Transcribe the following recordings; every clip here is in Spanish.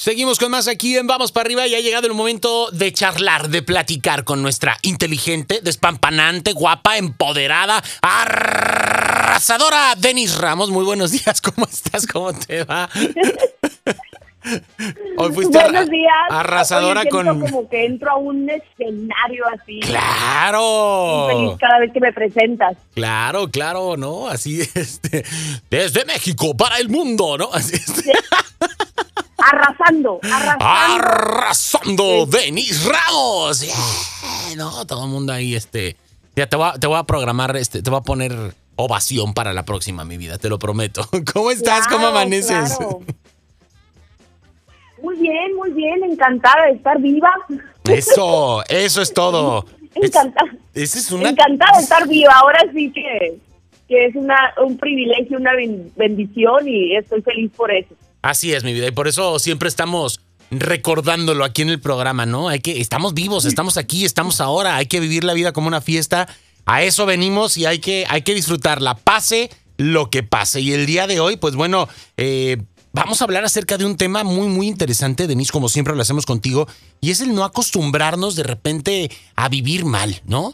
Seguimos con más aquí en Vamos para Arriba y ha llegado el momento de charlar, de platicar con nuestra inteligente, despampanante, guapa, empoderada, arrasadora Denise Ramos. Muy buenos días, ¿cómo estás? ¿Cómo te va? Hoy fuiste arrasadora. Hoy con... como que entro a un escenario así. ¡Claro! Muy feliz cada vez que me presentas. Claro, claro, ¿no? Así, desde México para el mundo, ¿no? Así sí. Arrasando, Denise Ramos. Yeah. No, todo el mundo ahí, Ya te voy a programar, te voy a poner ovación para la próxima, mi vida, te lo prometo. ¿Cómo estás? Claro, ¿cómo amaneces? Claro. Muy bien, encantada de estar viva. Eso es todo. Encantada. Encantada de estar viva, ahora sí que es un privilegio, una bendición y estoy feliz por eso. Así es, mi vida, y por eso siempre estamos recordándolo aquí en el programa, ¿no? Estamos vivos, estamos aquí, estamos ahora, hay que vivir la vida como una fiesta, a eso venimos y hay que disfrutarla, pase lo que pase. Y el día de hoy, pues bueno, vamos a hablar acerca de un tema muy, muy interesante, Denise, como siempre lo hacemos contigo, y es el no acostumbrarnos de repente a vivir mal, ¿no?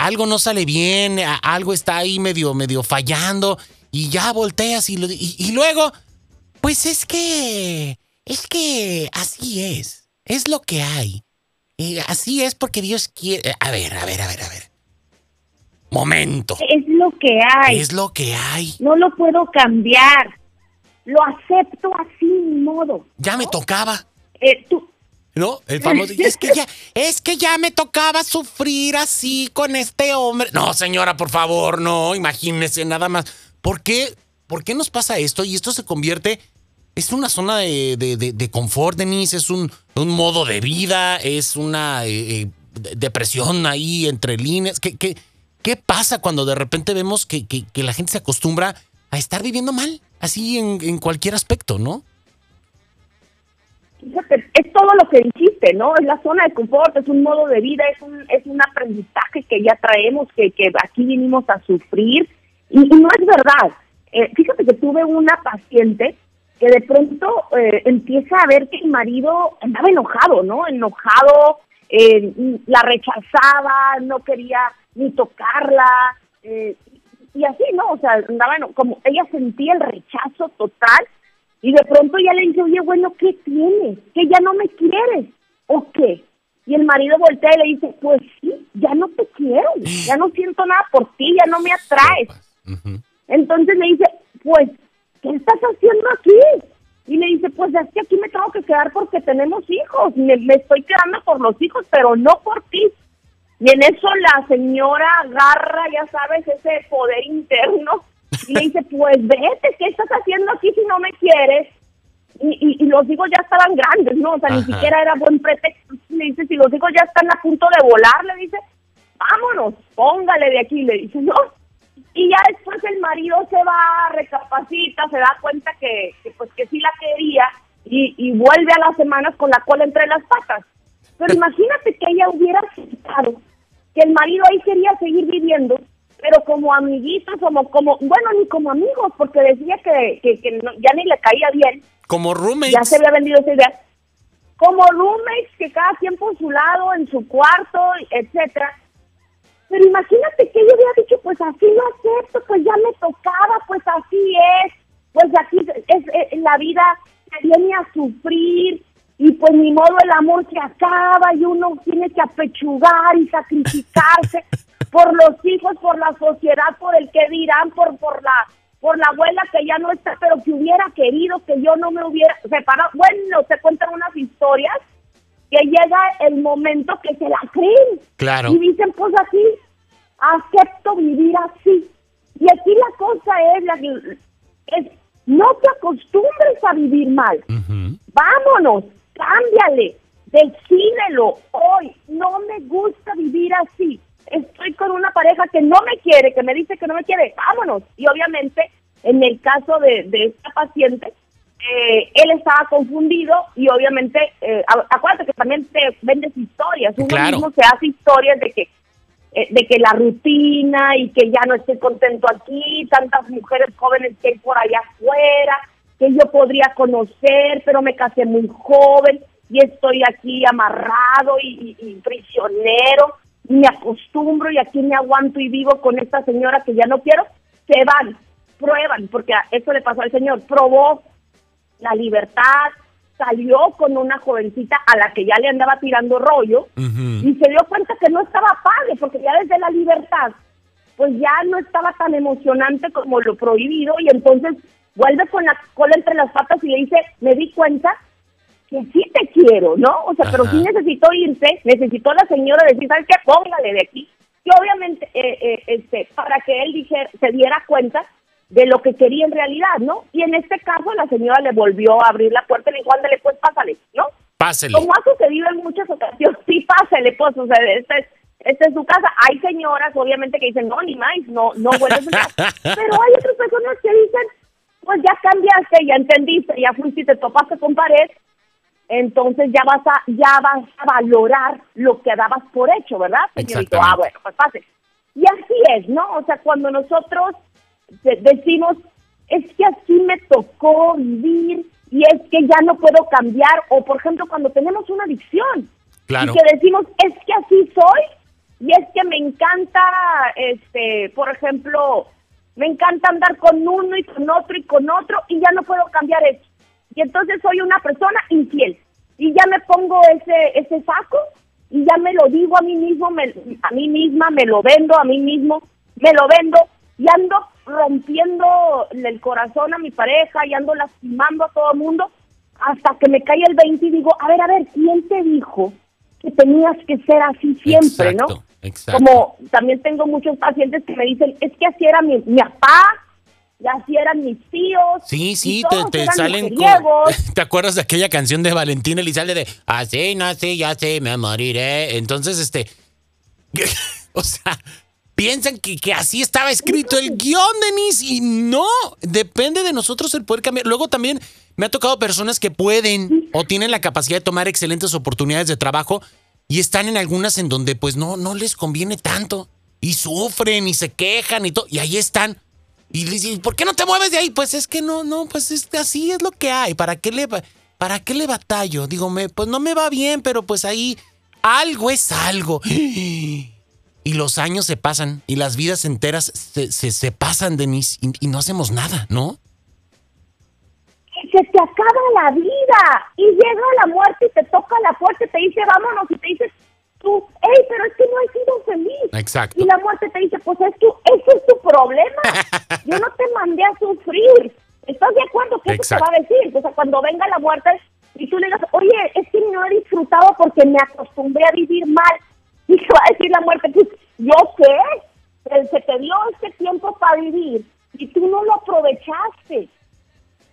Algo no sale bien, algo está ahí medio fallando, y ya volteas y luego... Pues es que así es lo que hay. Así es porque Dios quiere. A ver. Momento. Es lo que hay. Es lo que hay. No lo puedo cambiar. Lo acepto así, de modo. Ya me tocaba. Tú. No, el famoso. Es que ya me tocaba sufrir así con este hombre. No, señora, por favor, no. Imagínese nada más. ¿Por qué nos pasa esto? Y esto se convierte... Es una zona de confort, Denise, es un modo de vida, es una depresión ahí entre líneas. ¿Qué pasa cuando de repente vemos que la gente se acostumbra a estar viviendo mal? Así en cualquier aspecto, ¿no? Es todo lo que dijiste, ¿no? Es la zona de confort, es un modo de vida, es un aprendizaje que ya traemos, que aquí vinimos a sufrir. Y no es verdad. Fíjate que tuve una paciente que de pronto empieza a ver que el marido andaba enojado, ¿no? Enojado, la rechazaba, no quería ni tocarla, y así, ¿no? O sea, andaba como ella sentía el rechazo total, y de pronto ya le dice, oye, bueno, ¿qué tienes? ¿Que ya no me quieres? ¿O qué? Y el marido voltea y le dice, pues sí, ya no te quiero, ya no siento nada por ti, ya no me atraes. Uh-huh. Entonces le dice, pues, ¿qué estás haciendo aquí? Y le dice, pues es que aquí me tengo que quedar porque tenemos hijos, me estoy quedando por los hijos, pero no por ti. Y en eso la señora agarra, ya sabes, ese poder interno, y le dice, pues vete, ¿qué estás haciendo aquí si no me quieres? Y los hijos ya estaban grandes, ¿no? O sea, ni siquiera era buen pretexto. Le dice, si los hijos ya están a punto de volar, le dice, vámonos, póngale de aquí, le dice, no. Y ya después el marido se va, recapacita, se da cuenta que sí la quería y vuelve a las semanas con la cola entre las patas. Pero imagínate que ella hubiera aceptado que el marido ahí quería seguir viviendo, pero como amiguitos, bueno, ni como amigos, porque decía que no, ya ni le caía bien. Como roommates. Ya se había vendido esa idea. Como roommates, que cada quien por su lado, en su cuarto, etcétera. Pero imagínate que yo hubiera dicho, pues así lo acepto, pues ya me tocaba, pues así es, pues aquí es la vida se viene a sufrir y pues ni modo el amor se acaba y uno tiene que apechugar y sacrificarse por los hijos, por la sociedad, por el que dirán, por la abuela que ya no está, pero que hubiera querido que yo no me hubiera separado. Bueno, se cuentan unas historias que llega el momento que se la creen. Claro. Y dicen, pues así, acepto vivir así. Y aquí la cosa es no te acostumbres a vivir mal. Uh-huh. Vámonos, cámbiale, decídelo hoy. No me gusta vivir así. Estoy con una pareja que no me quiere, que me dice que no me quiere. Vámonos. Y obviamente, en el caso de esta paciente, él estaba confundido y obviamente, acuérdate que también te vendes historias, uno claro. mismo se hace historias de que la rutina y que ya no estoy contento aquí, tantas mujeres jóvenes que hay por allá afuera, que yo podría conocer, pero me casé muy joven y estoy aquí amarrado y prisionero, y me acostumbro y aquí me aguanto y vivo con esta señora que ya no quiero. Se van, prueban, porque a eso le pasó al señor, probó la libertad, salió con una jovencita a la que ya le andaba tirando rollo, y se dio cuenta que no estaba padre, porque ya desde la libertad pues ya no estaba tan emocionante como lo prohibido, y entonces vuelve con la cola entre las patas y le dice, me di cuenta que sí te quiero, ¿no? O sea, pero sí necesitó irse, necesitó la señora decir, ¿sabes qué? Póngale de aquí. Y obviamente, para que él se diera cuenta de lo que quería en realidad, ¿no? Y en este caso la señora le volvió a abrir la puerta y le dijo, ándale, pues pásale, ¿no? Pásale. Como ha sucedido en muchas ocasiones, sí, pásale, pues, o sea, esta es su casa. Hay señoras, obviamente, que dicen, no, ni más, no vuelves a casa. Pero hay otras personas que dicen, pues ya cambiaste, ya entendiste, ya fuiste y te topaste con pared, entonces ya vas a valorar lo que dabas por hecho, ¿verdad? Señorito, ah, bueno, pues pásale. Y así es, ¿no? O sea, cuando nosotros decimos, es que así me tocó vivir y es que ya no puedo cambiar, o por ejemplo cuando tenemos una adicción, claro, y que decimos, es que así soy y es que me encanta, por ejemplo, me encanta andar con uno y con otro y con otro y ya no puedo cambiar eso, y entonces soy una persona infiel y ya me pongo ese saco y ya me lo digo a mí mismo, a mí misma, me lo vendo a mí mismo, me lo vendo y ando rompiendo el corazón a mi pareja y ando lastimando a todo el mundo hasta que me cae el 20 y digo, a ver, ¿quién te dijo que tenías que ser así siempre? Exacto, ¿no? Exacto. Como también tengo muchos pacientes que me dicen, es que así era mi papá, y así eran mis tíos. Sí, te salen ¿te acuerdas de aquella canción de Valentín Elizalde de así nací, ya sé, me moriré? Entonces, o sea, piensan que así estaba escrito el guión, Denise, y no, depende de nosotros el poder cambiar. Luego también me ha tocado personas que pueden o tienen la capacidad de tomar excelentes oportunidades de trabajo y están en algunas en donde pues no les conviene tanto y sufren y se quejan y todo, y ahí están. Y dicen, ¿por qué no te mueves de ahí? Pues es que no, pues así es lo que hay. ¿Para qué le batallo? Digo, pues no me va bien, pero pues ahí algo es algo. Y los años se pasan y las vidas enteras se pasan, Denise, y no hacemos nada, ¿no? Se te acaba la vida y llega la muerte y te toca la puerta y te dice vámonos, y te dices tú, hey, pero es que no he sido feliz. Exacto. Y la muerte te dice, pues ese es tu problema. Yo no te mandé a sufrir. ¿Estás de acuerdo? ¿Qué te va a decir? O sea, cuando venga la muerte y tú le digas, oye, es que no he disfrutado porque me acostumbré a vivir mal. Y te va a decir la muerte, pues, yo sé, se te dio este tiempo para vivir y tú no lo aprovechaste.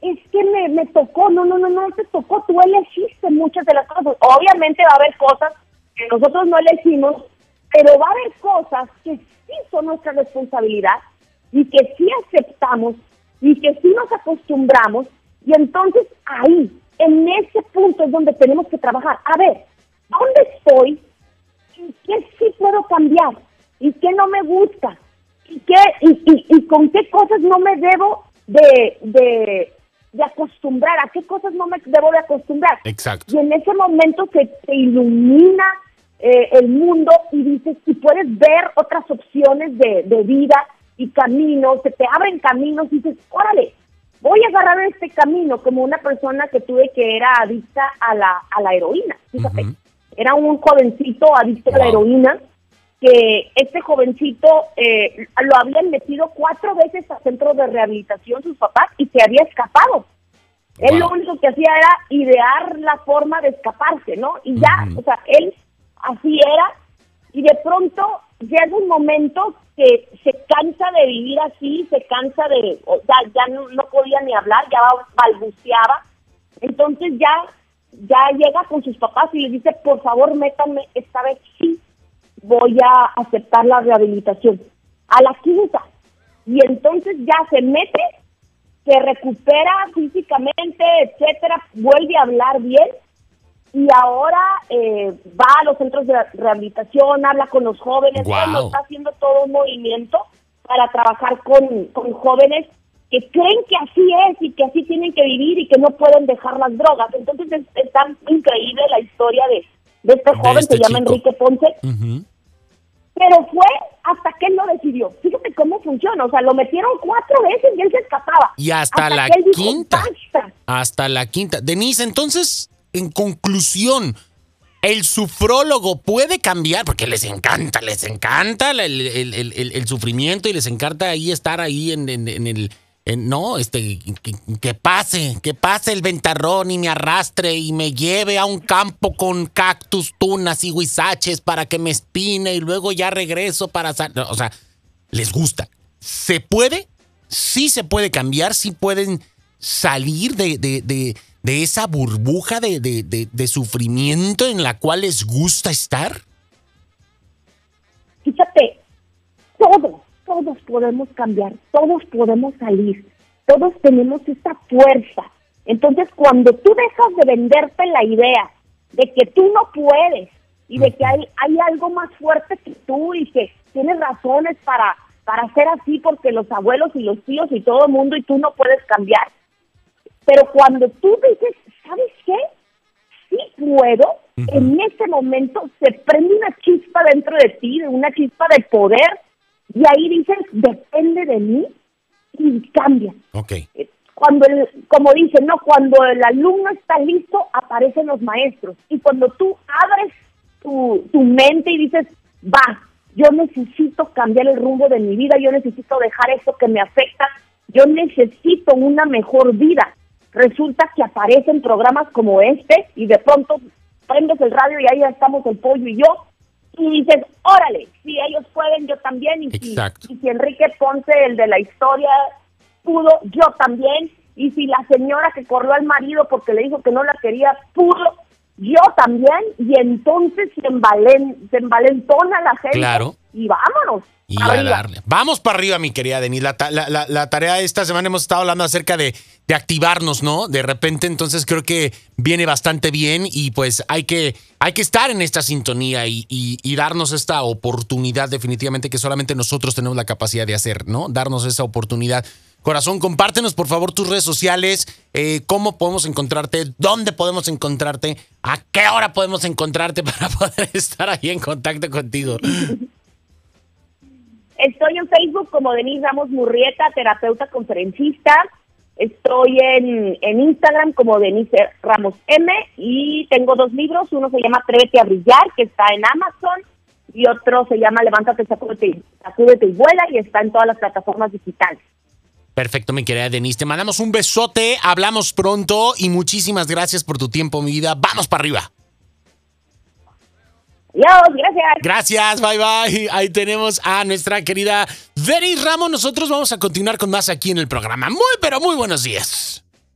Es que me tocó, no te tocó, tú elegiste muchas de las cosas. Obviamente va a haber cosas que nosotros no elegimos, pero va a haber cosas que sí son nuestra responsabilidad y que sí aceptamos y que sí nos acostumbramos, y entonces ahí, en ese punto es donde tenemos que trabajar. A ver, ¿dónde estoy? ¿Y qué sí puedo cambiar? ¿Y qué no me gusta? ¿Y con qué cosas no me debo de acostumbrar? ¿A qué cosas no me debo de acostumbrar? Exacto. Y en ese momento se ilumina el mundo y dices, y puedes ver otras opciones de vida y caminos, se te abren caminos y dices, órale, voy a agarrar este camino, como una persona que tuve que era adicta a la heroína, fíjate. Era un jovencito adicto a la heroína, que este jovencito lo habían metido 4 veces a centro de rehabilitación sus papás y se había escapado. Él lo único que hacía era idear la forma de escaparse, ¿no? Y ya, o sea, él así era, y de pronto llega un momento que se cansa de vivir así, se cansa de, o sea, ya no podía ni hablar, ya balbuceaba, entonces ya llega con sus papás y les dice, por favor, métanme, esta vez sí voy a aceptar la rehabilitación. A la quinta. Y entonces ya se mete, se recupera físicamente, etcétera, vuelve a hablar bien, y ahora va a los centros de rehabilitación, habla con los jóvenes, está haciendo todo un movimiento para trabajar con jóvenes que creen que así es y que así tienen que vivir y que no pueden dejar las drogas. Entonces es tan increíble la historia de este joven, se llama Enrique Ponce, uh-huh. Pero fue hasta que él lo decidió. Fíjate cómo funciona, o sea, lo metieron 4 veces y él se escapaba. Y hasta la quinta. Hasta la quinta. Denise, entonces, en conclusión, ¿el sufrólogo puede cambiar? Porque les encanta el sufrimiento y les encanta ahí estar ahí que pase el ventarrón y me arrastre y me lleve a un campo con cactus, tunas y huizaches para que me espine y luego ya regreso para... O sea, les gusta. ¿Se puede? Sí se puede cambiar, sí pueden salir de esa burbuja de sufrimiento en la cual les gusta estar? Fíjate, todos podemos cambiar, todos podemos salir, todos tenemos esta fuerza. Entonces, cuando tú dejas de venderte la idea de que tú no puedes y de que hay algo más fuerte que tú y que tienes razones para ser así porque los abuelos y los tíos y todo el mundo y tú no puedes cambiar, pero cuando tú dices, ¿sabes qué? Sí puedo, uh-huh. En ese momento se prende una chispa dentro de ti, una chispa de poder, y ahí dices, depende de mí, y cambia. Okay. Como dicen, ¿no? Cuando el alumno está listo, aparecen los maestros. Y cuando tú abres tu mente y dices, va, yo necesito cambiar el rumbo de mi vida, yo necesito dejar eso que me afecta, yo necesito una mejor vida. Resulta que aparecen programas como este y de pronto prendes el radio y ahí ya estamos el pollo y yo y dices, órale, si ellos pueden, yo también. Y si Enrique Ponce, el de la historia, pudo, yo también. Y si la señora que corrió al marido porque le dijo que no la quería, pudo, yo también. Y entonces se envalentona la gente. Claro. Y vámonos. Y a darle. Vamos para arriba, mi querida Denise. La tarea de esta semana hemos estado hablando acerca de activarnos, ¿no? De repente, entonces creo que viene bastante bien y pues hay que estar en esta sintonía y darnos esta oportunidad definitivamente que solamente nosotros tenemos la capacidad de hacer, ¿no? Darnos esa oportunidad. Corazón, compártenos por favor tus redes sociales, cómo podemos encontrarte, dónde podemos encontrarte, a qué hora podemos encontrarte para poder estar ahí en contacto contigo. Estoy en Facebook como Denise Ramos Murrieta, terapeuta conferencista. Estoy en Instagram como Denise Ramos M. Y tengo 2 libros. Uno se llama Atrévete a brillar, que está en Amazon. Y otro se llama Levántate, sacúdete y vuela. Y está en todas las plataformas digitales. Perfecto, mi querida Denise. Te mandamos un besote. Hablamos pronto. Y muchísimas gracias por tu tiempo, mi vida. ¡Vamos para arriba! Adiós, gracias. Gracias, bye bye. Ahí tenemos a nuestra querida Denise Ramos. Nosotros vamos a continuar con más aquí en el programa. Muy, pero muy buenos días.